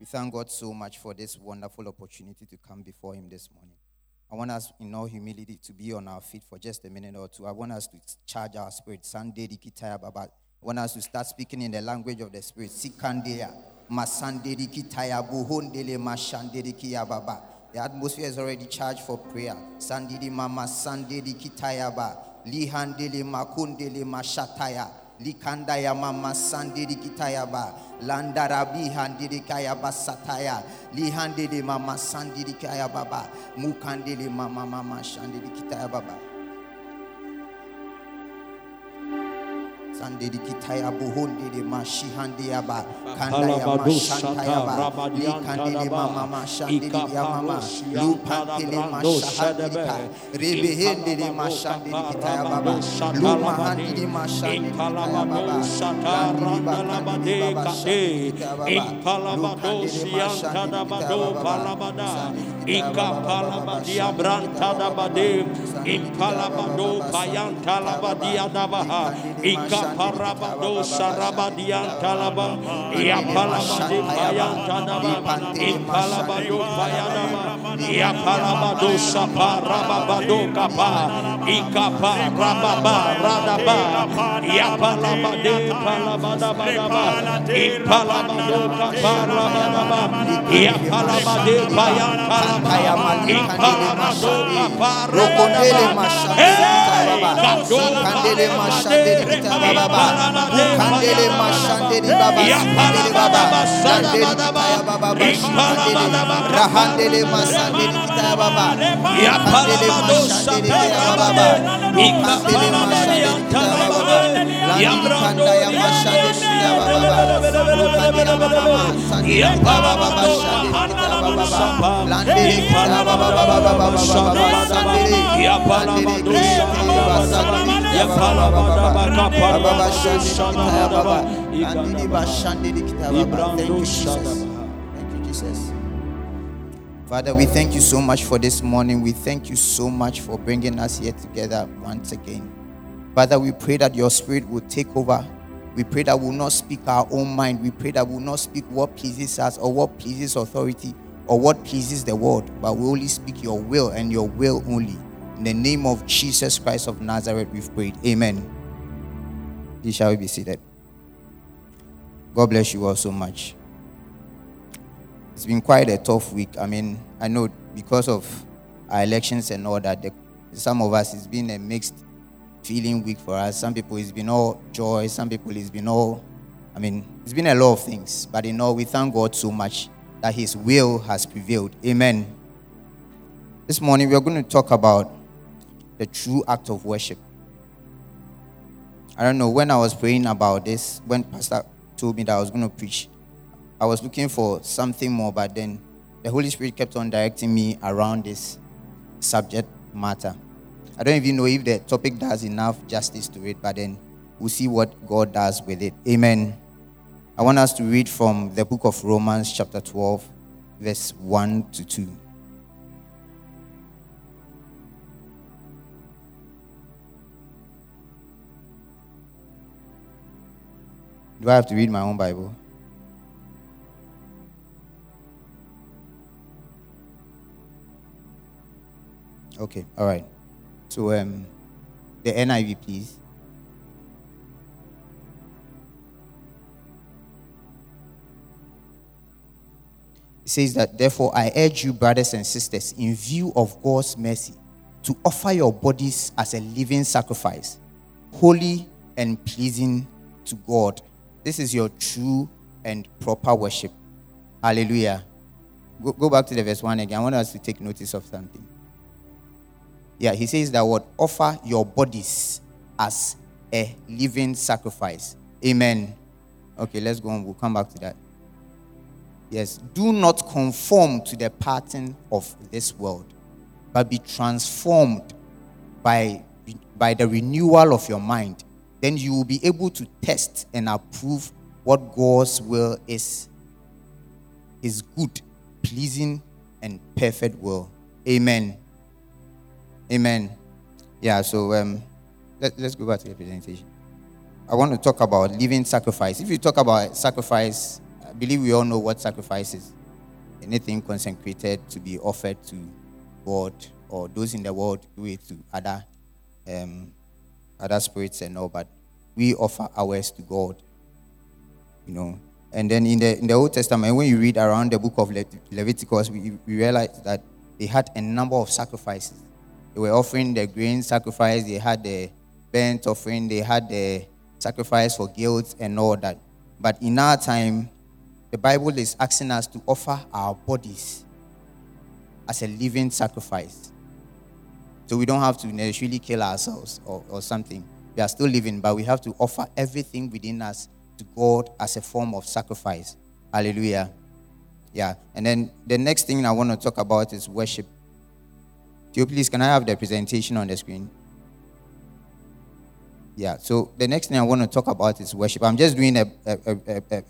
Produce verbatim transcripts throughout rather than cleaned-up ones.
We thank God so much for this wonderful opportunity to come before him this morning. I want us, in all humility, to be on our feet for just a minute or two. I want us to charge our spirit. Sunday dikitaya baba. I want us to start speaking in the language of the spirit. Sikandeya, masande dikitaya buhondele mashande dikiya baba. The atmosphere is already charged for prayer. Sandidi mama sande dikitaya ba. Lihandele makundele mashataya. Likandaya mama sandiri kitayaba landarabi handiri kayaba sataya lihandiri mama sandiri kayaba ba mukandiri mama mama sandiri kitayaba ba sandiri kitayabu hundiri mashi handiya ba kandaya mashantaya ba likandiri mama mama sandiri yamama lupandiri mashahandika rebehendiri mashandiri kitayaba ba lumahandiri mashandiri kitayaba Parabado Sarabadian Talaba, Yapalabadi Bayan Tanaba, Impalabado Bayanaba, Yapalabado Sapa Rababado Kapa, Ikapa Rababa Radaba, Yapalabade Palabadabadaba, Impalabado Kapa Rabadaba, Yapalabade Bayan Talaba, Impalabado Kapa Rabadaba, Baba, Candele Mashandeli Baba, Candele Baba, Candele Baba, Rahandele Masandeli Baba, Candele Mashandeli Baba, Candele Mashandeli Baba, Candaya Mashandeli Baba, Thank you, Jesus. Father, we thank you so much for this morning. We thank you so much for bringing us here together once again. Father, we pray that your spirit will take over. We pray that we will not speak our own mind. We pray that we will not speak what pleases us or what pleases authority or what pleases the world, but we only speak your will and your will only. In the name of Jesus Christ of Nazareth, we've prayed. Amen. You shall be seated. God bless you all so much. It's been quite a tough week. I mean, I know because of our elections and all that, the, some of us, it's been a mixed feeling week for us. Some people, it's been all joy. Some people, it's been all, I mean, it's been a lot of things. But in all, we thank God so much that his will has prevailed. Amen. This morning, we are going to talk about the true act of worship. I don't know, when I was praying about this, when Pastor told me that I was going to preach, I was looking for something more, but then the Holy Spirit kept on directing me around this subject matter. I don't even know if the topic does enough justice to it, but then we'll see what God does with it. Amen. I want us to read from the book of Romans, chapter twelve, verse one to two. Do I have to read my own Bible? Okay, all right. So, um, the N I V, please. It says that, therefore, I urge you, brothers and sisters, in view of God's mercy, to offer your bodies as a living sacrifice, holy and pleasing to God. This is your true and proper worship. Hallelujah. Go, go back to the verse one again. I want us to take notice of something. Yeah, he says that word, offer your bodies as a living sacrifice. Amen. Okay, let's go on. We'll come back to that. Yes. Do not conform to the pattern of this world, but be transformed by, by the renewal of your mind. Then you will be able to test and approve what God's will is, his good, pleasing, and perfect will. Amen. Amen. Yeah, so um, let, let's go back to the presentation. I want to talk about living sacrifice. If you talk about sacrifice, I believe we all know what sacrifice is. Anything consecrated to be offered to God or those in the world do it to other um, other spirits and all, but we offer ours to God, you know. And then in the in the Old Testament, when you read around the book of Le- Leviticus, we, we realize that they had a number of sacrifices. They were offering the grain sacrifice, they had the burnt offering, they had the sacrifice for guilt and all that. But in our time, the Bible is asking us to offer our bodies as a living sacrifice. So we don't have to necessarily kill ourselves or, or something. We are still living, but we have to offer everything within us to God as a form of sacrifice. Hallelujah. Yeah. And then the next thing I want to talk about is worship. Do you please, can I have the presentation on the screen? Yeah. So the next thing I want to talk about is worship. I'm just doing a a, a, a,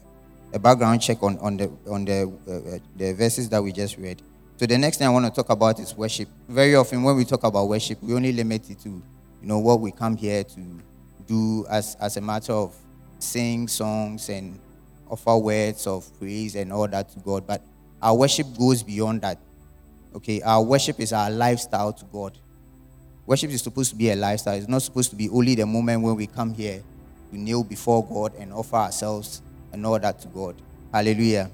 a background check on on the on the uh, the verses that we just read. So the next thing I want to talk about is worship. Very often when we talk about worship, we only limit it to, you know, what we come here to do as as a matter of sing songs and offer words of praise and all that to God. But our worship goes beyond that. Okay, our worship is our lifestyle to God. Worship is supposed to be a lifestyle. It's not supposed to be only the moment when we come here to kneel before God and offer ourselves and all that to God. Hallelujah.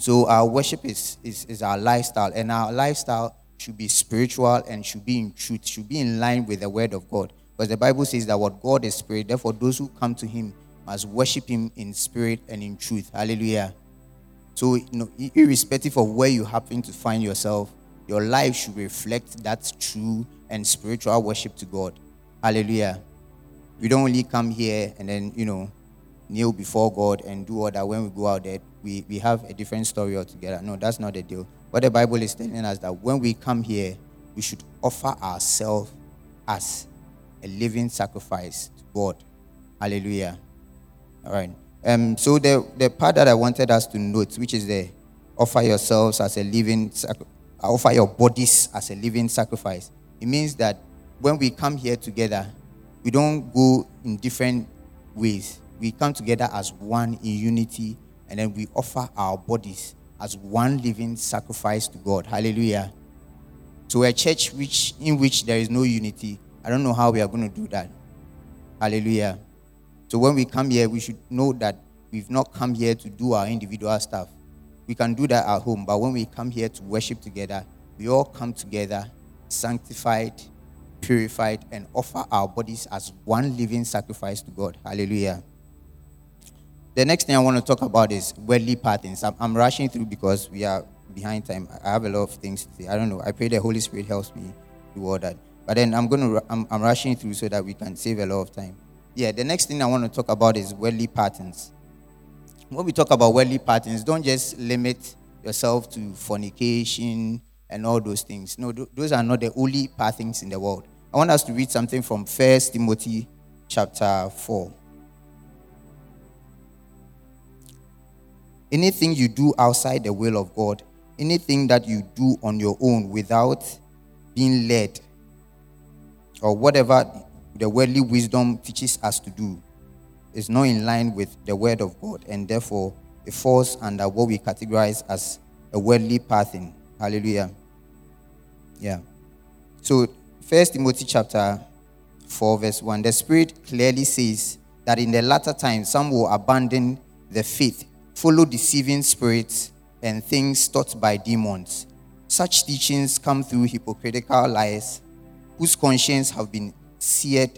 So our worship is, is, is our lifestyle, and our lifestyle should be spiritual and should be in truth, should be in line with the word of God. Because the Bible says that what God is spirit, therefore those who come to him must worship him in spirit and in truth. Hallelujah. So, you know, irrespective of where you happen to find yourself, your life should reflect that true and spiritual worship to God. Hallelujah. We don't only come here and then, you know, kneel before God and do all that. When we go out there, we, we have a different story altogether. No, that's not the deal. What the Bible is telling us that when we come here, we should offer ourselves as a living sacrifice to God. Hallelujah. All right. Um. So the, the part that I wanted us to note, which is the offer yourselves as a living sac- offer your bodies as a living sacrifice. It means that when we come here together, we don't go in different ways. We come together as one in unity, and then we offer our bodies as one living sacrifice to God. Hallelujah. So a church which in which there is no unity, I don't know how we are going to do that. Hallelujah. So when we come here, we should know that we've not come here to do our individual stuff. We can do that at home, but when we come here to worship together, we all come together, sanctified, purified, and offer our bodies as one living sacrifice to God. Hallelujah. The next thing I want to talk about is worldly patterns. I'm, I'm rushing through because we are behind time. I have a lot of things to say. I don't know. I pray the Holy Spirit helps me do all that. But then I'm going to I'm, I'm rushing through so that we can save a lot of time. Yeah, the next thing I want to talk about is worldly patterns. When we talk about worldly patterns, don't just limit yourself to fornication and all those things. No, th- those are not the only patterns in the world. I want us to read something from First Timothy chapter four. Anything you do outside the will of God, anything that you do on your own without being led, or whatever the worldly wisdom teaches us to do, is not in line with the word of God, and therefore it falls under what we categorize as a worldly pattern. Hallelujah. Yeah. So First Timothy chapter four verse one, the Spirit clearly says that in the latter time some will abandon the faith, follow deceiving spirits and things taught by demons. Such teachings come through hypocritical lies, whose conscience have been seared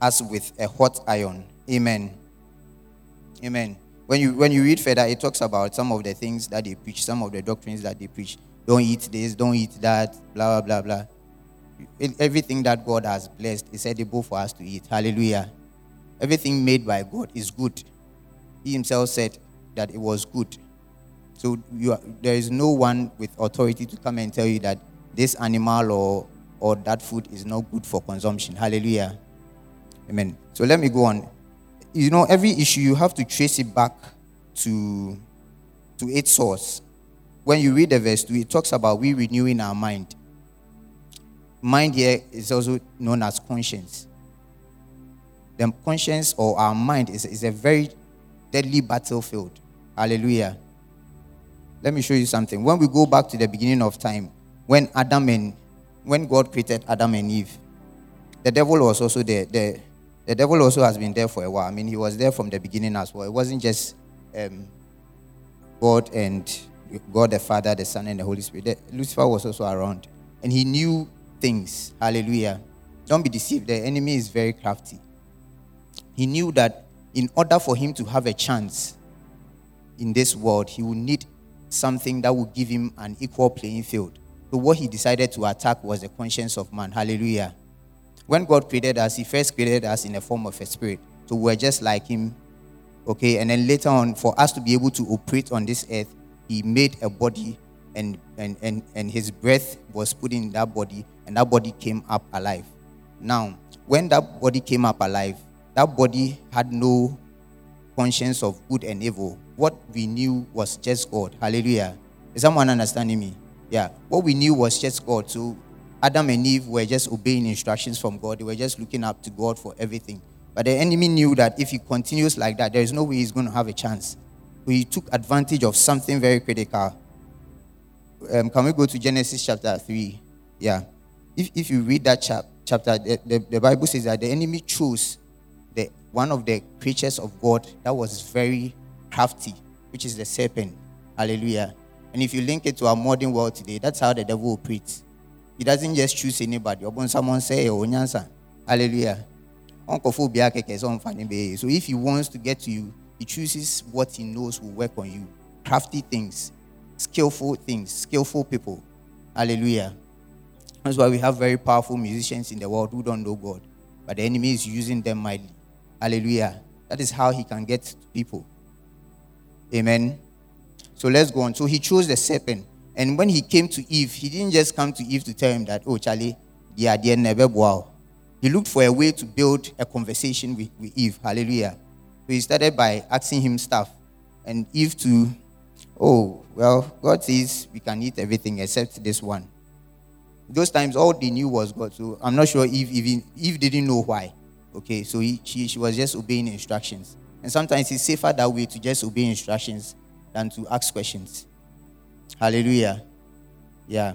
as with a hot iron. Amen. Amen. When you when you read further, it talks about some of the things that they preach, some of the doctrines that they preach. Don't eat this, don't eat that, blah, blah, blah, blah. Everything that God has blessed is edible for us to eat. Hallelujah. Everything made by God is good. He himself said that it was good. So you are, there is no one with authority to come and tell you that this animal or or that food is not good for consumption. Hallelujah. Amen. So let me go on. You know, every issue you have to trace it back to to its source. When you read the verse two, it talks about we renewing our mind. Mind here is also known as conscience. The conscience or our mind is, is a very deadly battlefield. Hallelujah. Let me show you something. When we go back to the beginning of time, when Adam and when God created Adam and Eve, the devil was also there. The, the devil also has been there for a while. I mean, he was there from the beginning as well. It wasn't just um, God and God the Father, the Son, and the Holy Spirit. The, Lucifer was also around. And he knew things. Hallelujah. Don't be deceived. The enemy is very crafty. He knew that in order for him to have a chance in this world, he would need something that would give him an equal playing field. So what he decided to attack was the conscience of man. Hallelujah. When God created us, he first created us in the form of a spirit. So we're just like him. Okay, and then later on, for us to be able to operate on this earth, he made a body, and and and, and his breath was put in that body, and that body came up alive. Now, when that body came up alive, that body had no conscience of good and evil. What we knew was just God. Hallelujah. Is someone understanding me? Yeah. What we knew was just God. So Adam and Eve were just obeying instructions from God. They were just looking up to God for everything. But the enemy knew that if he continues like that, there is no way he's going to have a chance. So he took advantage of something very critical. Um, can we go to Genesis chapter three? Yeah. If if you read that chap, chapter, the, the, the Bible says that the enemy chose the one of the creatures of God that was very crafty, which is the serpent. Hallelujah. And if you link it to our modern world today, that's how the devil operates. He doesn't just choose anybody. Someone say, hallelujah. So if he wants to get to you, he chooses what he knows will work on you. Crafty things, skillful things, skillful people. Hallelujah. That's why we have very powerful musicians in the world who don't know God. But the enemy is using them mightily. Hallelujah. That is how he can get to people. Amen. So let's go on. So he chose the serpent. And when he came to Eve, he didn't just come to Eve to tell him that, oh, Charlie, dear, dear, never wow. He looked for a way to build a conversation with, with Eve. Hallelujah. So he started by asking him stuff. And Eve too, oh, well, God says we can eat everything except this one. Those times, all they knew was God. So I'm not sure Eve even Eve didn't know why. Okay, so he, she, she was just obeying instructions. And sometimes it's safer that way to just obey instructions than to ask questions. Hallelujah. Yeah.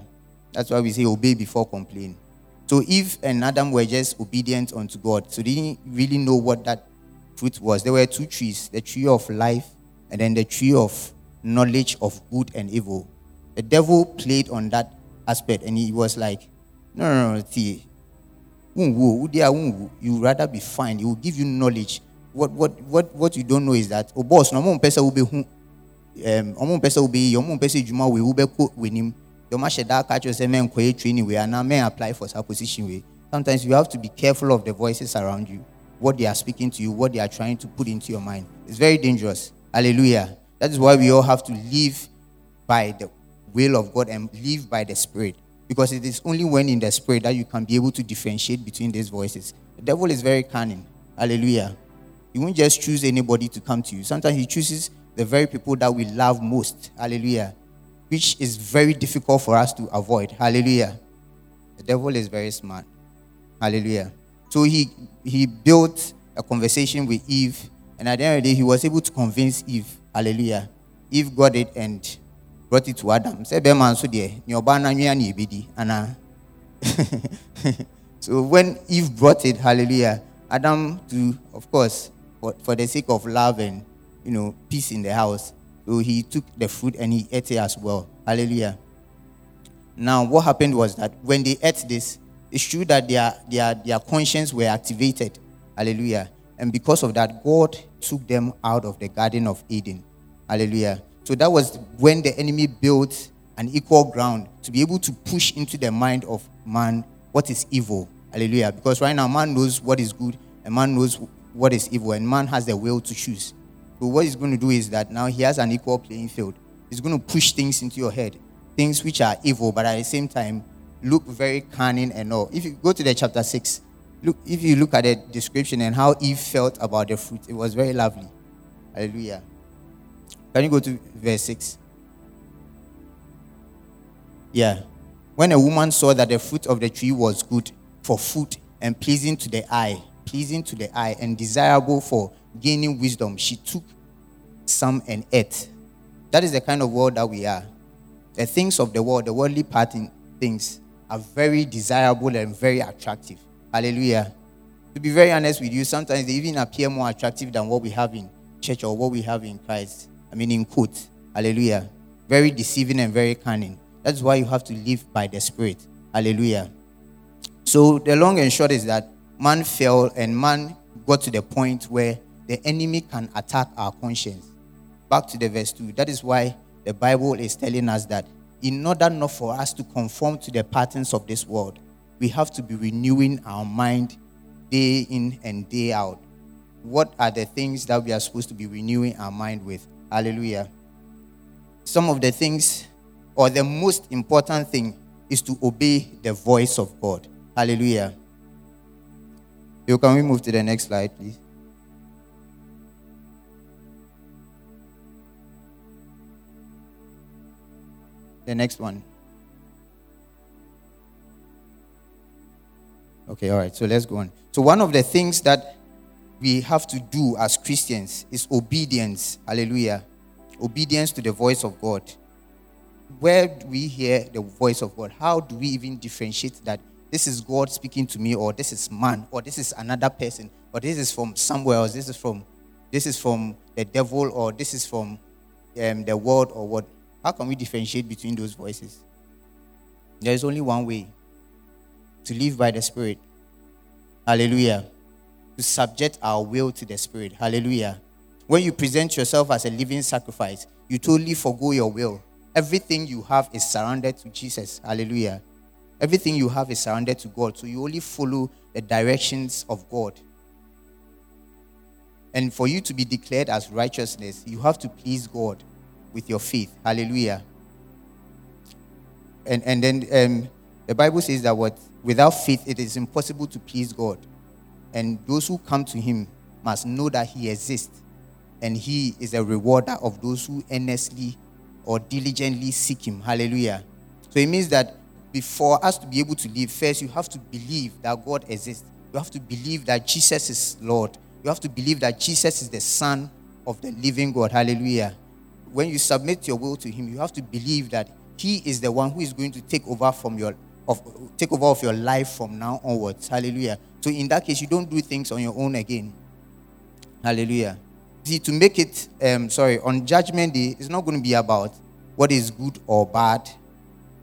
That's why we say obey before complain. So Eve and Adam were just obedient unto God. So they didn't really know what that fruit was. There were two trees, the tree of life and then the tree of knowledge of good and evil. The devil played on that aspect and he was like, no, no, no, see, you'd rather be fine. It will give you knowledge. What what what what you don't know is that oh boss, no more person will be who um omo person will be your own person juma we will be with him. Your man should catch yourself men query training we and now men apply for some position way. Sometimes you have to be careful of the voices around you, what they are speaking to you, what they are trying to put into your mind. It's very dangerous. Hallelujah. That is why we all have to live by the will of God and live by the Spirit. Because it is only when in the Spirit that you can be able to differentiate between these voices. The devil is very cunning. Hallelujah. He won't just choose anybody to come to you. Sometimes he chooses the very people that we love most. Hallelujah. Which is very difficult for us to avoid. Hallelujah. The devil is very smart. Hallelujah. So he he built a conversation with Eve, and at the end of the day, he was able to convince Eve. Hallelujah. Eve got it and brought it to Adam. So when Eve brought it, hallelujah, Adam too, of course, for, for the sake of love and, you know, peace in the house, so he took the fruit and he ate it as well. Hallelujah. Now, what happened was that when they ate this, it's true that their, their, their conscience were activated. Hallelujah. And because of that, God took them out of the Garden of Eden. Hallelujah. So that was when the enemy built an equal ground to be able to push into the mind of man what is evil. Hallelujah. Because right now, man knows what is good and man knows what is evil, and man has the will to choose. So what he's going to do is that now he has an equal playing field. He's going to push things into your head, things which are evil, but at the same time, look very cunning and all. If you go to the chapter six, look, if you look at the description and how Eve felt about the fruit, it was very lovely. Hallelujah. Can you go to verse six? Yeah. When a woman saw that the fruit of the tree was good for food and pleasing to the eye, pleasing to the eye and desirable for gaining wisdom, she took some, and earth. That is the kind of world that we are. The things of the world, the worldly part in things, are very desirable and very attractive. Hallelujah. To be very honest with you, sometimes they even appear more attractive than what we have in church or what we have in Christ. I mean, in quotes. Hallelujah. Very deceiving and very cunning. That's why you have to live by the Spirit. Hallelujah. So the long and short is that man fell and man got to the point where the enemy can attack our conscience. Back to the verse two. That is why the Bible is telling us that in order not for us to conform to the patterns of this world, we have to be renewing our mind day in and day out. What are the things that we are supposed to be renewing our mind with? Hallelujah. Some of the things, or the most important thing, is to obey the voice of God. Hallelujah. You can we move to the next slide, please? The next one. Okay, all right. So let's go on. So one of the things that we have to do as Christians is obedience. Hallelujah. Obedience to the voice of God. Where do we hear the voice of God? How do we even differentiate that this is God speaking to me, or this is man, or this is another person, or this is from somewhere else, this is from this is from the devil, or this is from um, the world, or what? How can we differentiate between those voices? There is only one way: to live by the Spirit. Hallelujah. To subject our will to the Spirit. Hallelujah. When you present yourself as a living sacrifice, you totally forgo your will. Everything you have is surrendered to Jesus. Hallelujah. Everything you have is surrendered to God. So you only follow the directions of God. And for you to be declared as righteousness, you have to please God with your faith. Hallelujah. And and then um, the Bible says that what without faith it is impossible to please God. And those who come to him must know that he exists, and he is a rewarder of those who earnestly or diligently seek him. Hallelujah. So it means that before us to be able to live, first you have to believe that God exists. You have to believe that Jesus is Lord. You have to believe that Jesus is the Son of the living God. Hallelujah. When you submit your will to him, you have to believe that he is the one who is going to take over from your of take over of your life from now onwards. Hallelujah. So in that case, you don't do things on your own again. Hallelujah. See, to make it um sorry on Judgment Day, it's not going to be about what is good or bad,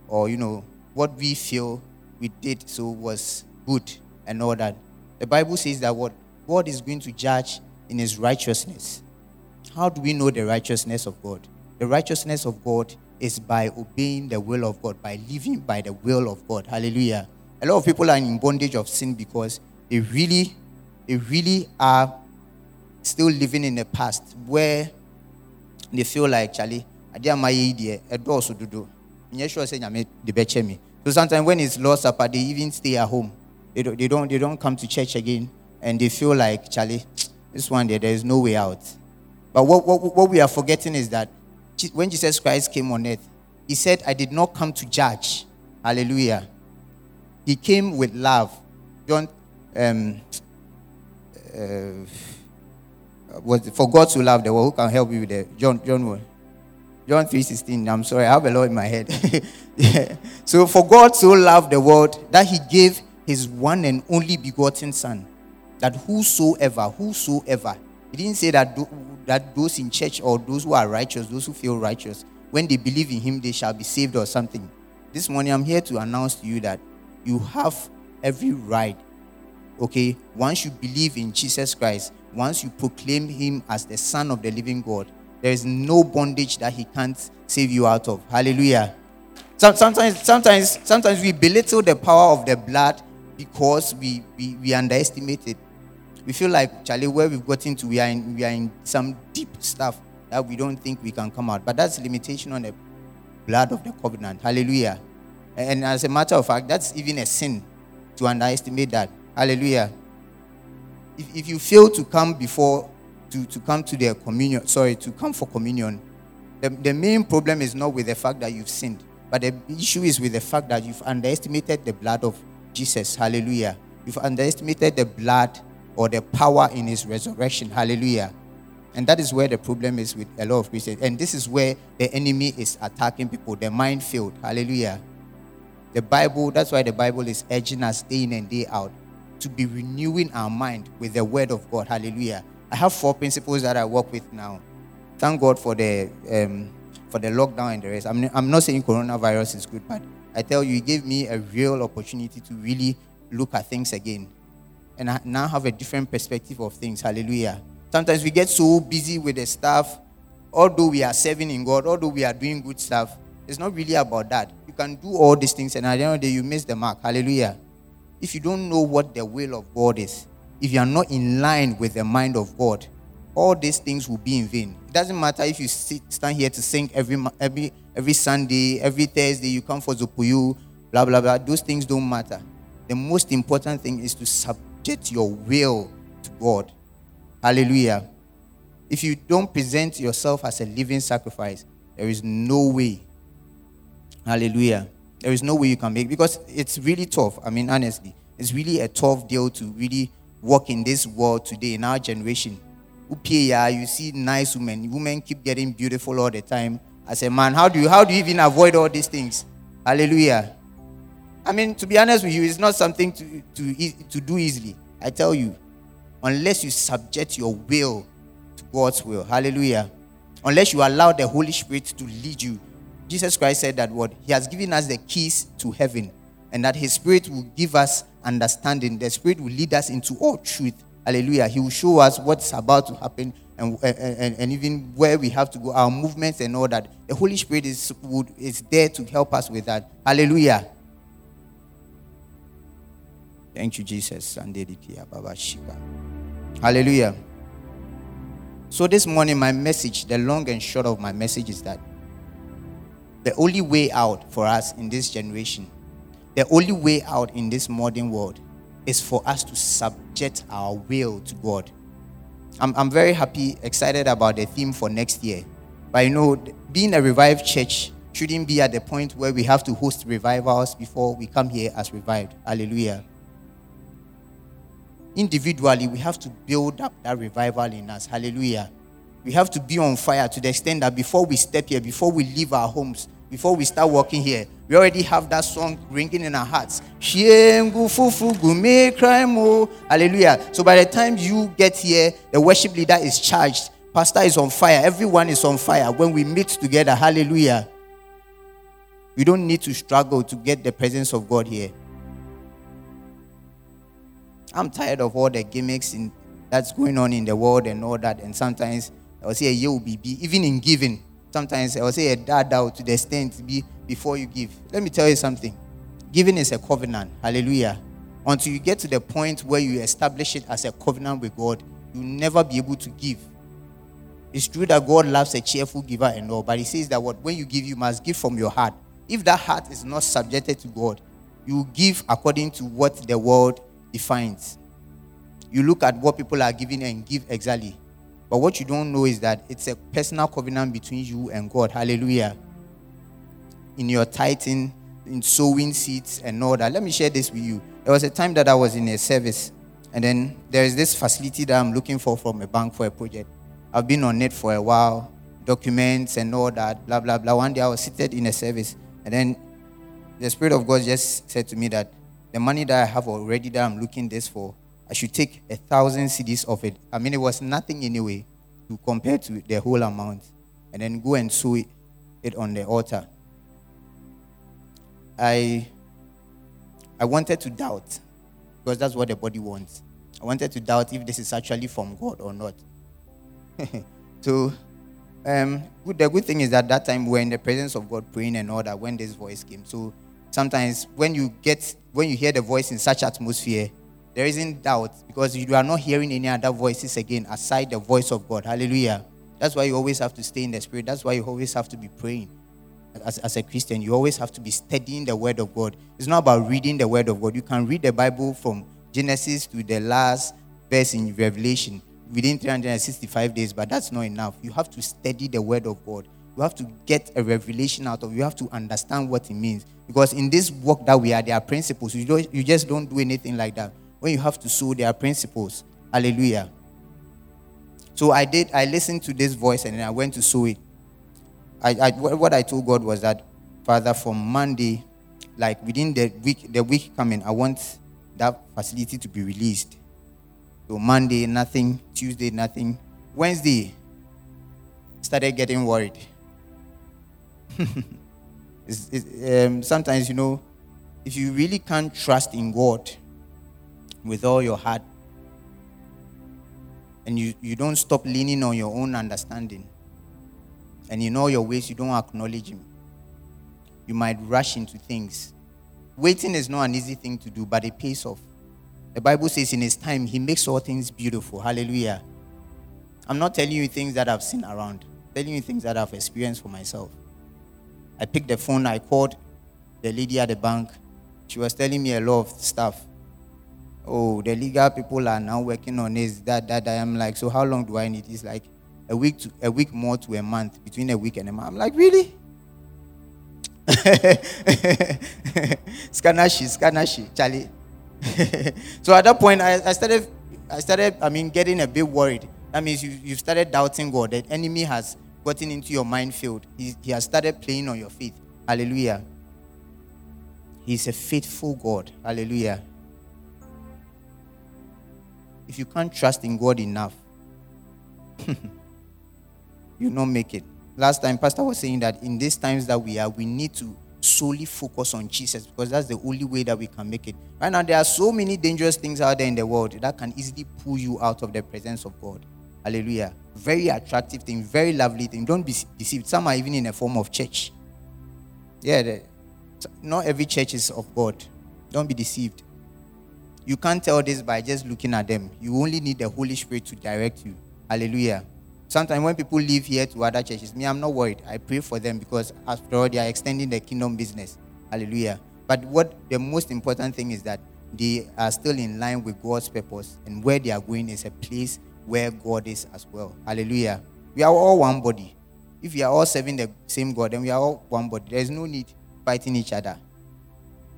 or you know what we feel we did so was good and all that. The Bible says that what God is going to judge in his righteousness. How do we know the righteousness of God? The righteousness of God is by obeying the will of God, by living by the will of God. Hallelujah. A lot of people are in bondage of sin because they really, they really are still living in the past where they feel like, Charlie, I didn't my idea, I do also do. So sometimes when it's Lord's Supper, they even stay at home. They don't, they don't, they don't come to church again, and they feel like, Charlie, this one day there is no way out. But what, what what we are forgetting is that when Jesus Christ came on earth, he said, I did not come to judge. Hallelujah. He came with love. John, um, uh, was for God to love the world. Who can help you with that? John, John what? John three sixteen. I'm sorry, I have a lot in my head. Yeah. So for God so loved the world that he gave his one and only begotten Son, that whosoever, whosoever, he didn't say that do, that those in church or those who are righteous, those who feel righteous, when they believe in him, they shall be saved or something. This morning, I'm here to announce to you that you have every right, okay? Once you believe in Jesus Christ, once you proclaim him as the Son of the living God, there is no bondage that he can't save you out of. Hallelujah. So, sometimes, sometimes, sometimes we belittle the power of the blood because we, we, we underestimate it. We feel like, Charlie, where we've gotten to, we are in we are in some deep stuff that we don't think we can come out. But that's limitation on the blood of the covenant. Hallelujah. And as a matter of fact, that's even a sin to underestimate that. Hallelujah. If if you fail to come before to, to come to the communion, sorry, to come for communion, the, the main problem is not with the fact that you've sinned, but the issue is with the fact that you've underestimated the blood of Jesus. Hallelujah. You've underestimated the blood or the power in his resurrection. Hallelujah. And that is where the problem is with a lot of Christians. And this is where the enemy is attacking people, the minefield. Hallelujah. The Bible, that's why the Bible is urging us day in and day out to be renewing our mind with the word of God. Hallelujah. I have four principles that I work with now. Thank God for the um, for the lockdown and the rest. I'm, I'm not saying coronavirus is good, but I tell you, it gave me a real opportunity to really look at things again. And I now have a different perspective of things. Hallelujah. Sometimes we get so busy with the stuff, although we are serving in God, although we are doing good stuff, it's not really about that. You can do all these things, and at the end of the day, you miss the mark. Hallelujah. If you don't know what the will of God is, if you are not in line with the mind of God, all these things will be in vain. It doesn't matter if you sit, stand here to sing every every every Sunday, every Thursday, you come for Zopuyu, blah, blah, blah. Those things don't matter. The most important thing is to subject your will to God. Hallelujah. If you don't present yourself as a living sacrifice, there is no way. Hallelujah. There is no way you can make, because it's really tough. I mean, honestly, it's really a tough deal to really walk in this world today, in our generation. You see nice women. Women keep getting beautiful all the time. I say, man, how do you how do you even avoid all these things? Hallelujah. I mean, to be honest with you, it's not something to to to do easily. I tell you. Unless you subject your will to God's will. Hallelujah. Unless you allow the Holy Spirit to lead you. Jesus Christ said that what? He has given us the keys to heaven, and that his Spirit will give us understanding. The Spirit will lead us into all truth. Hallelujah. He will show us what's about to happen, and, and, and even where we have to go, our movements and all that. The Holy Spirit is, is there to help us with that. Hallelujah. Thank you, Jesus. Hallelujah. So this morning, my message, the long and short of my message is that the only way out for us in this generation, the only way out in this modern world is for us to subject our will to God. I'm, I'm very happy, excited about the theme for next year. But you know, being a revived church shouldn't be at the point where we have to host revivals before we come here as revived. Hallelujah. Individually, we have to build up that revival in us. Hallelujah. We have to be on fire to the extent that before we step here, before we leave our homes, before we start walking here, we already have that song ringing in our hearts. Hallelujah. So by the time you get here, the worship leader is charged. Pastor is on fire. Everyone is on fire when we meet together. Hallelujah. We don't need to struggle to get the presence of God here. I'm tired of all the gimmicks in, that's going on in the world and all that. And sometimes I will say a yo B B, even in giving. Sometimes I will say a dada to the extent to be before you give. Let me tell you something. Giving is a covenant. Hallelujah. Until you get to the point where you establish it as a covenant with God, you'll never be able to give. It's true that God loves a cheerful giver and all, but he says that what when you give, you must give from your heart. If that heart is not subjected to God, you give according to what the world defines. You look at what people are giving and give exactly. But what you don't know is that it's a personal covenant between you and God. Hallelujah. In your tithing, in sowing seeds and all that. Let me share this with you. There was a time that I was in a service, and then there is this facility that I'm looking for from a bank for a project. I've been on it for a while, documents and all that, blah, blah, blah. One day I was seated in a service, and then the Spirit of God just said to me that the money that I have already that I'm looking this for, I should take a thousand C Ds of it. I mean, it was nothing anyway to compare to the whole amount, and then go and sow it, it on the altar. I I wanted to doubt, because that's what the body wants. I wanted to doubt if this is actually from God or not. So um, good, the good thing is that that time we were in the presence of God praying and all that when this voice came. So sometimes when you get when you hear the voice in such atmosphere, there isn't doubt, because you are not hearing any other voices again aside the voice of God. Hallelujah. That's why you always have to stay in the Spirit. That's why you always have to be praying. As, as a Christian, you always have to be studying the Word of God. It's not about reading the Word of God. You can read the Bible from Genesis to the last verse in Revelation within three hundred sixty-five days, but that's not enough. You have to study the Word of God. You have to get a revelation out of it. You have to understand what it means. Because in this work that we are, there are principles. You don't, you just don't do anything like that. When you have to sow, there are principles. Hallelujah. So I did. I listened to this voice and then I went to sow it. I, I what I told God was that, Father, from Monday, like within the week, the week coming, I want that facility to be released. So Monday, nothing. Tuesday, nothing. Wednesday, started getting worried. it's, it's, um, sometimes, you know, if you really can't trust in God with all your heart, and you, you don't stop leaning on your own understanding, and in all your ways you don't acknowledge Him, you might rush into things. Waiting is not an easy thing to do, but it pays off. The Bible says in His time, He makes all things beautiful. Hallelujah. I'm not telling you things that I've seen around. I'm telling you things that I've experienced for myself. I picked the phone, I called the lady at the bank. She was telling me a lot of stuff. Oh, the legal people are now working on this, that, that, that. I'm like, so how long do I need? It's like a week to a week more to a month, between a week and a month. I'm like, really? Skanashi, Skanashi, Charlie. So at that point, I, I started, I started, I mean, getting a bit worried. That means you, you've started doubting God. The enemy has gotten into your minefield. He, he has started playing on your faith. Hallelujah. He's a faithful God. Hallelujah. If you can't trust in God enough, you'll not make it. Last time, Pastor was saying that in these times that we are, we need to solely focus on Jesus, because that's the only way that we can make it. Right now, there are so many dangerous things out there in the world that can easily pull you out of the presence of God. Hallelujah. Very attractive thing, very lovely thing. Don't be deceived. Some are even in a form of church. Yeah, the, not every church is of God. Don't be deceived. You can't tell this by just looking at them. You only need the Holy Spirit to direct you. Hallelujah. Sometimes when people leave here to other churches, me, I'm not worried. I pray for them, because after all, they are extending the kingdom business. Hallelujah. But what the most important thing is that they are still in line with God's purpose, and where they are going is a place where God is as well. Hallelujah. We are all one body. If we are all serving the same God, then we are all one body. There is no need fighting each other.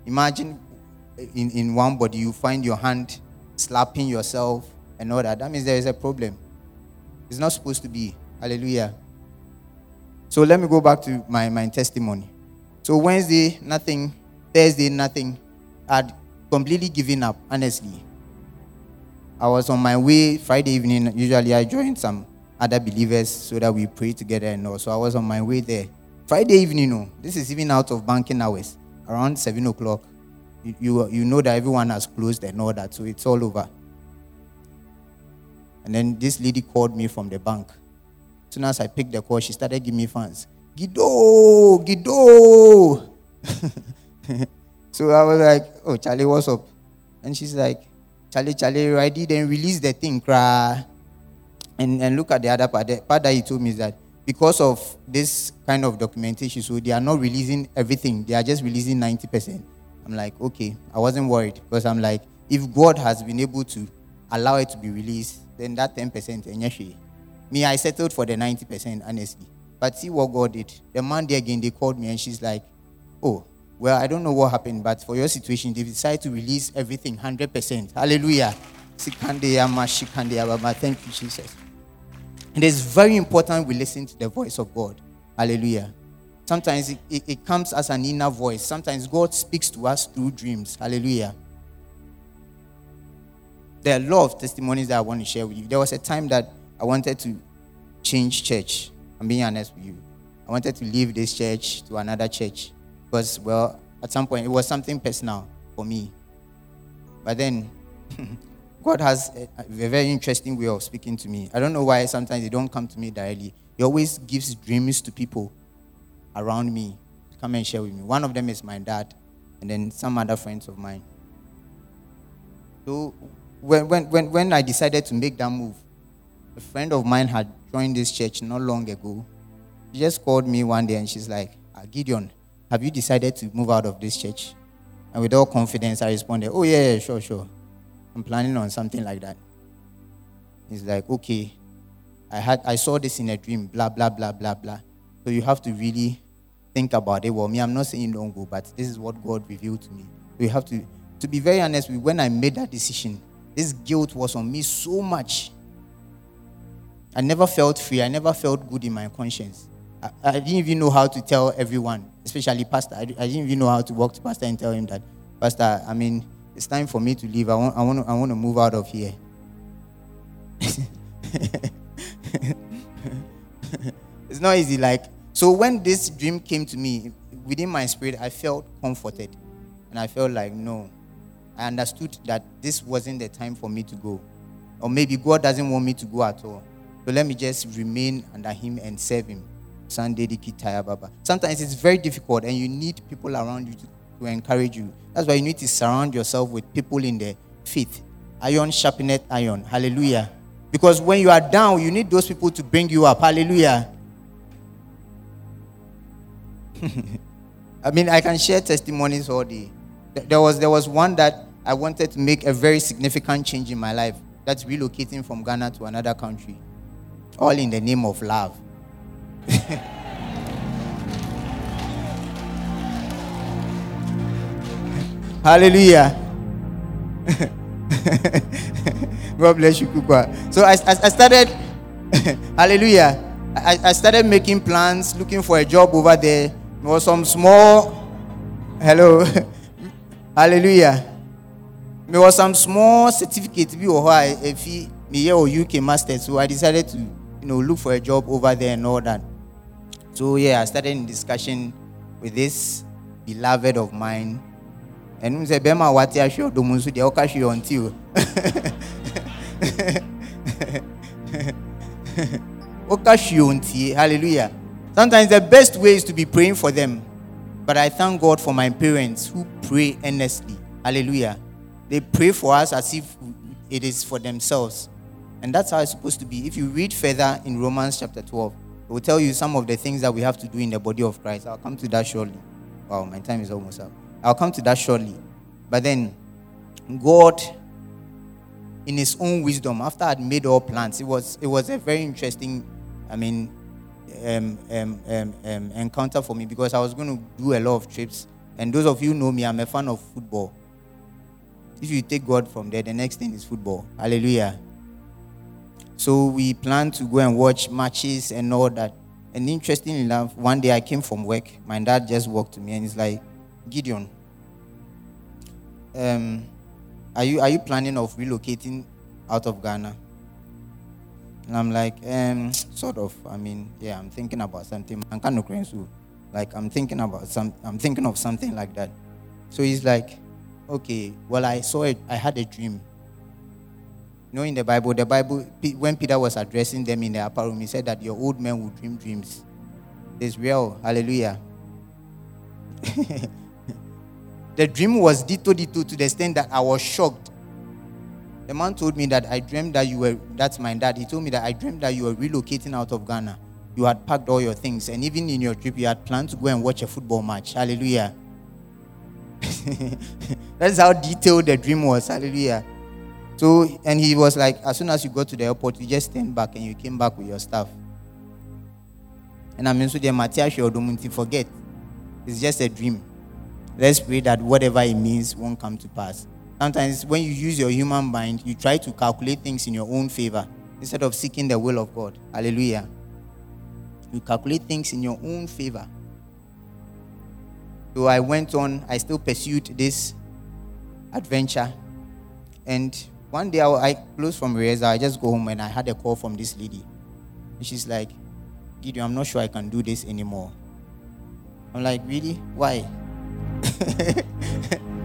Imagine in, in one body, you find your hand slapping yourself and all that. That means there is a problem. It's not supposed to be. Hallelujah. So let me go back to my, my testimony. So Wednesday, nothing. Thursday, nothing. I'd completely given up, honestly. I was on my way Friday evening. Usually I joined some other believers so that we pray together and all. So I was on my way there. Friday evening, no. This is even out of banking hours. Around seven o'clock. You, you, you know that everyone has closed and all that. So it's all over. And then this lady called me from the bank. As soon as I picked the call, she started giving me fans. Guido! Guido! So I was like, oh, Charlie, what's up? And she's like, Charlie, Charlie, I did then release the thing, cry. And, and look at the other part. The part that he told me is that because of this kind of documentation, so they are not releasing everything. They are just releasing ninety percent. I'm like, okay. I wasn't worried, because I'm like, if God has been able to allow it to be released, then that ten percent, me, I settled for the ninety percent, honestly. But see what God did. The man there again, they called me, and she's like, oh, well, I don't know what happened, but for your situation, they decided to release everything, one hundred percent. Hallelujah. Thank you, Jesus. It is very important we listen to the voice of God. Hallelujah. Sometimes it, it, it comes as an inner voice. Sometimes God speaks to us through dreams. Hallelujah. There are a lot of testimonies that I want to share with you. There was a time that I wanted to change church. I'm being honest with you. I wanted to leave this church to another church. Because, well, at some point, it was something personal for me. But then, God has a, a very interesting way of speaking to me. I don't know why sometimes they don't come to me directly. He always gives dreams to people around me to come and share with me. One of them is my dad, and then some other friends of mine. So, When, when when when I decided to make that move, a friend of mine had joined this church not long ago. She just called me one day and she's like, Gideon, have you decided to move out of this church? And with all confidence, I responded, oh, yeah, yeah, sure, sure. I'm planning on something like that. He's like, okay, I had I saw this in a dream, blah, blah, blah, blah, blah. So you have to really think about it. Well, me, I'm not saying don't go, but this is what God revealed to me. So you have to, to be very honest with you, when I made that decision, this guilt was on me so much. I never felt free. I never felt good in my conscience. I, I didn't even know how to tell everyone, especially Pastor. I, I didn't even know how to walk to Pastor and tell him that, Pastor, I mean, it's time for me to leave. I want, I want, to, I want to move out of here. It's not easy. Like, so when this dream came to me, within my spirit, I felt comforted. And I felt like, no, I understood that this wasn't the time for me to go. Or maybe God doesn't want me to go at all. So let me just remain under him and serve him. Sometimes it's very difficult and you need people around you to, to encourage you. That's why you need to surround yourself with people in the faith. Iron sharpeneth iron. Hallelujah. Because when you are down, you need those people to bring you up. Hallelujah. I mean, I can share testimonies all day. There was, there was one that I wanted to make a very significant change in my life. That's relocating from Ghana to another country. All in the name of love. Hallelujah. God bless you, Kukwa. So I, I, I started, hallelujah. I, I started making plans, looking for a job over there. There was some small, hello, hallelujah. There was some small certificate if me or U K master, so I decided to, you know, look for a job over there and all that. So yeah, I started in discussion with this beloved of mine, and we said, "Bema wati asho domunsu de okashi ontiu." Okashi onti, hallelujah. Sometimes the best way is to be praying for them, but I thank God for my parents who pray earnestly. Hallelujah. They pray for us as if it is for themselves. And that's how it's supposed to be. If you read further in Romans chapter twelve, it will tell you some of the things that we have to do in the body of Christ. I'll come to that shortly. Wow, my time is almost up. I'll come to that shortly. But then, God, in his own wisdom, after I'd made all plans, it was it was a very interesting, I mean, um, um, um, um, encounter for me, because I was going to do a lot of trips. And those of you who know me, I'm a fan of football. If you take God from there, the next thing is football. Hallelujah. So we planned to go and watch matches and all that. And interestingly enough, one day I came from work. My dad just walked to me and he's like, Gideon, um, are you are you planning of relocating out of Ghana? And I'm like, um, sort of. I mean, yeah, I'm thinking about something. Like, I'm thinking about some. I'm thinking of something like that. So he's like, okay, well, I saw it. I had a dream. You know, in the Bible, the Bible, when Peter was addressing them in the upper room, he said that your old men will dream dreams. It's real. Hallelujah. The dream was ditto ditto to the extent that I was shocked. The man told me that I dreamed that you were, that's my dad. He told me that I dreamed that you were relocating out of Ghana. You had packed all your things. And even in your trip, you had planned to go and watch a football match. Hallelujah. That's how detailed the dream was. Hallelujah. So, and he was like, as soon as you got to the airport, you just turned back and you came back with your stuff. And I mean, so the Matthias, you don't forget. It's just a dream. Let's pray that whatever it means won't come to pass. Sometimes when you use your human mind, you try to calculate things in your own favor instead of seeking the will of God. Hallelujah. You calculate things in your own favor. So I went on, I still pursued this adventure. And one day, I, I closed from Reza, I just go home and I had a call from this lady. And she's like, Gideon, I'm not sure I can do this anymore. I'm like, really? Why?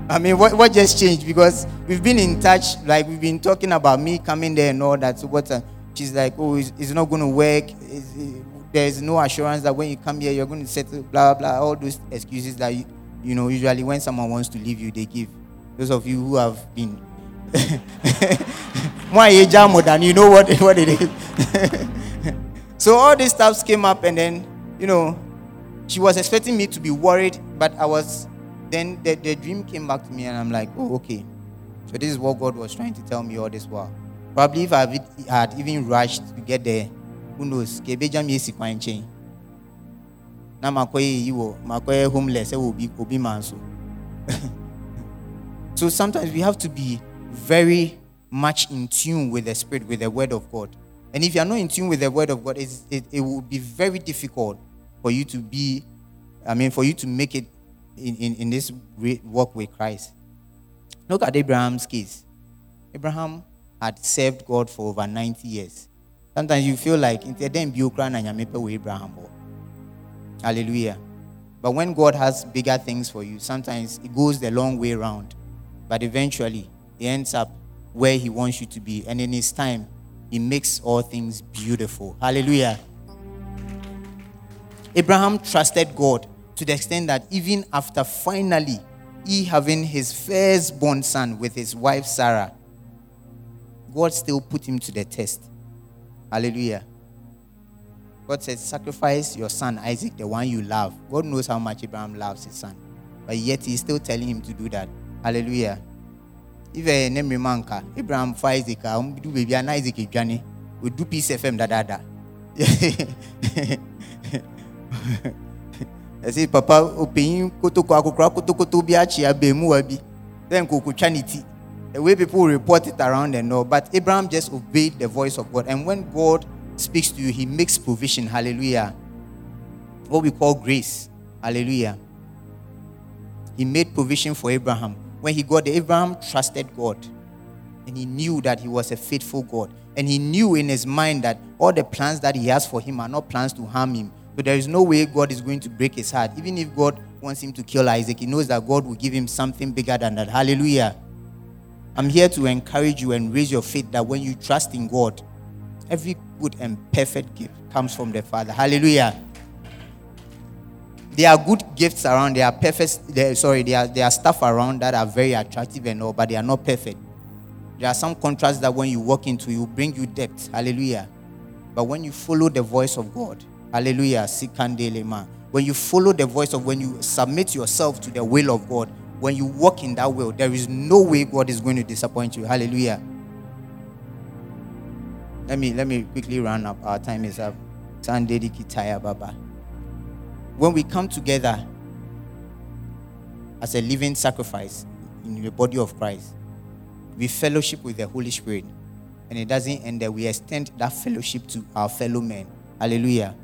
I mean, what, what just changed? Because we've been in touch, like we've been talking about me coming there and all that. So what? Uh, she's like, oh, it's, it's not going to work. It's, it, There's no assurance that when you come here, you're going to settle, blah, blah, blah, all those excuses that, you, you know, usually when someone wants to leave you, they give. Those of you who have been, more ejamo than you know what, what it is. So all these stuff came up, and then, you know, she was expecting me to be worried, but I was, then the, the dream came back to me, and I'm like, oh, okay. So this is what God was trying to tell me all this while. Probably if I had even rushed to get there, who knows? So sometimes we have to be very much in tune with the Spirit, with the Word of God. And if you are not in tune with the word of God, it's, it, it will be very difficult for you to be, I mean, for you to make it in, in, in this walk with Christ. Look at Abraham's case. Abraham had served God for over ninety years. Sometimes you feel like, Abraham. Hallelujah. But when God has bigger things for you, sometimes it goes the long way around. But eventually, it ends up where he wants you to be. And in his time, he makes all things beautiful. Hallelujah. Abraham trusted God to the extent that even after finally he having his firstborn son with his wife Sarah, God still put him to the test. Hallelujah. God said, sacrifice your son Isaac, the one you love. God knows how much Abraham loves his son. But yet he's still telling him to do that. Hallelujah. If a name remanka, Abraham for Isaac, um do baby and Isaac journey. We do peace F M da da da. I say, Papa, opinion koto kwaku koto koto biachi abemu abi. Then koko chanity. The way people report it around and all, but Abraham just obeyed the voice of God. And when God speaks to you, he makes provision. Hallelujah. What we call grace. Hallelujah. He made provision for Abraham. When he got there, Abraham trusted God. And he knew that he was a faithful God. And he knew in his mind that all the plans that he has for him are not plans to harm him. So there is no way God is going to break his heart. Even if God wants him to kill Isaac, he knows that God will give him something bigger than that. Hallelujah. I'm here to encourage you and raise your faith that when you trust in God, every good and perfect gift comes from the Father. Hallelujah. There are good gifts around. There are perfect. There, sorry, there are, there are stuff around that are very attractive and all, but they are not perfect. There are some contracts that when you walk into, you bring you depth. Hallelujah. But when you follow the voice of God, hallelujah, when you follow the voice of, when you submit yourself to the will of God, when you walk in that will, there is no way God is going to disappoint you. Hallelujah. Let me let me quickly round up. Our time is up. Sunday Kitaya Baba. When we come together as a living sacrifice in the body of Christ, we fellowship with the Holy Spirit. And it doesn't end there. We extend that fellowship to our fellow men. Hallelujah.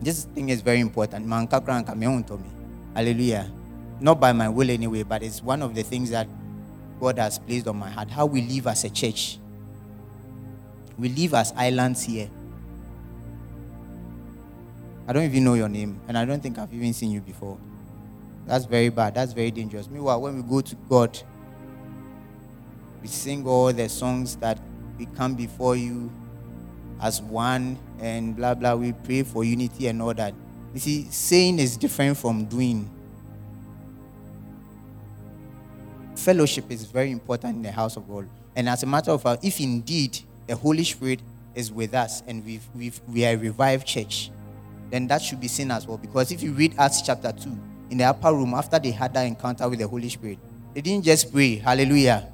This thing is very important. Hallelujah. Not by my will anyway, but it's one of the things that God has placed on my heart. How we live as a church. We live as islands here. I don't even know your name, and I don't think I've even seen you before. That's very bad. That's very dangerous. Meanwhile, when we go to God, we sing all the songs that we come before you as one and blah, blah. We pray for unity and all that. You see, saying is different from doing. Fellowship is very important in the house of God. And as a matter of fact, if indeed the Holy Spirit is with us and we've, we've, we are a revived church, then that should be seen as well. Because if you read Acts chapter two, in the upper room, after they had that encounter with the Holy Spirit, they didn't just pray, hallelujah.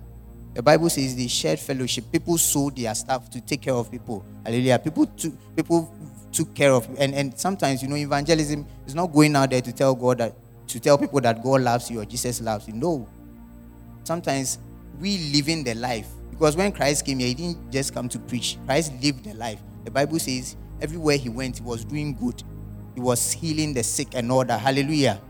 The Bible says they shared fellowship. People sold their stuff to take care of people. Hallelujah. People took, people took care of, and, and sometimes, you know, evangelism is not going out there to tell God that, to tell people that God loves you or Jesus loves you. No. Sometimes we living the life. Because when Christ came here, he didn't just come to preach. Christ lived the life. The Bible says, everywhere he went, he was doing good. He was healing the sick and all that. Hallelujah.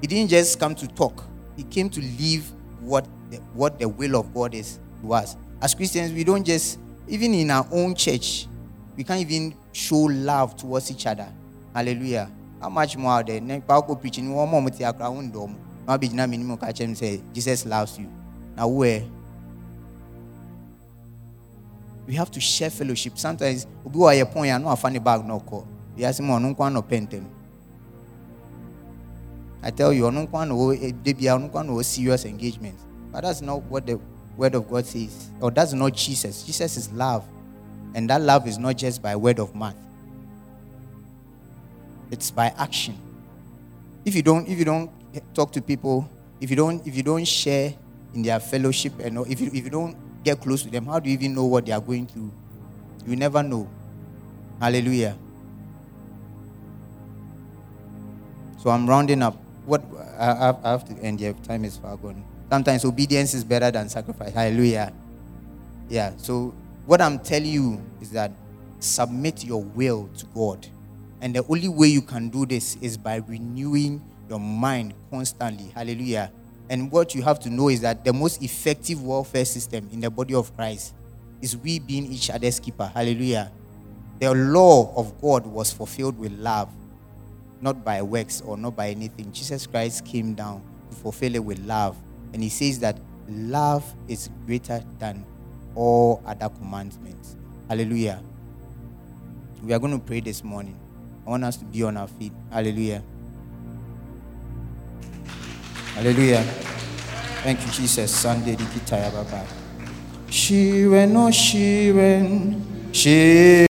He didn't just come to talk. He came to live what the, what the will of God is to us. As Christians, we don't just, even in our own church, we can't even show love towards each other. Hallelujah. How much more are there? Jesus loves you. Now where? We have to share fellowship. Sometimes we go a point and no funny bag no call. We ask him on no paint them. I tell you, on no serious engagement. But that's not what the word of God says. Or that's not Jesus. Jesus is love. And that love is not just by word of mouth. It's by action. If you don't, if you don't talk to people, if you don't, if you don't share in their fellowship, and if you if you don't get close to them, how do you even know what they are going through? You never know. Hallelujah. So I'm rounding up. What I, I have to end here. Time is far gone. Sometimes obedience is better than sacrifice. Hallelujah. Yeah. So what I'm telling you is that submit your will to God. And the only way you can do this is by renewing your mind constantly. Hallelujah. And what you have to know is that the most effective welfare system in the body of Christ is we being each other's keeper. Hallelujah. The law of God was fulfilled with love, not by works or not by anything. Jesus Christ came down to fulfill it with love. And he says that love is greater than all other commandments. Hallelujah. We are going to pray this morning. I want us to be on our feet. Hallelujah. Hallelujah. Thank you, Jesus. Sunday, Dikitaya Baba. Shiren, oh, Shiren, Shiren.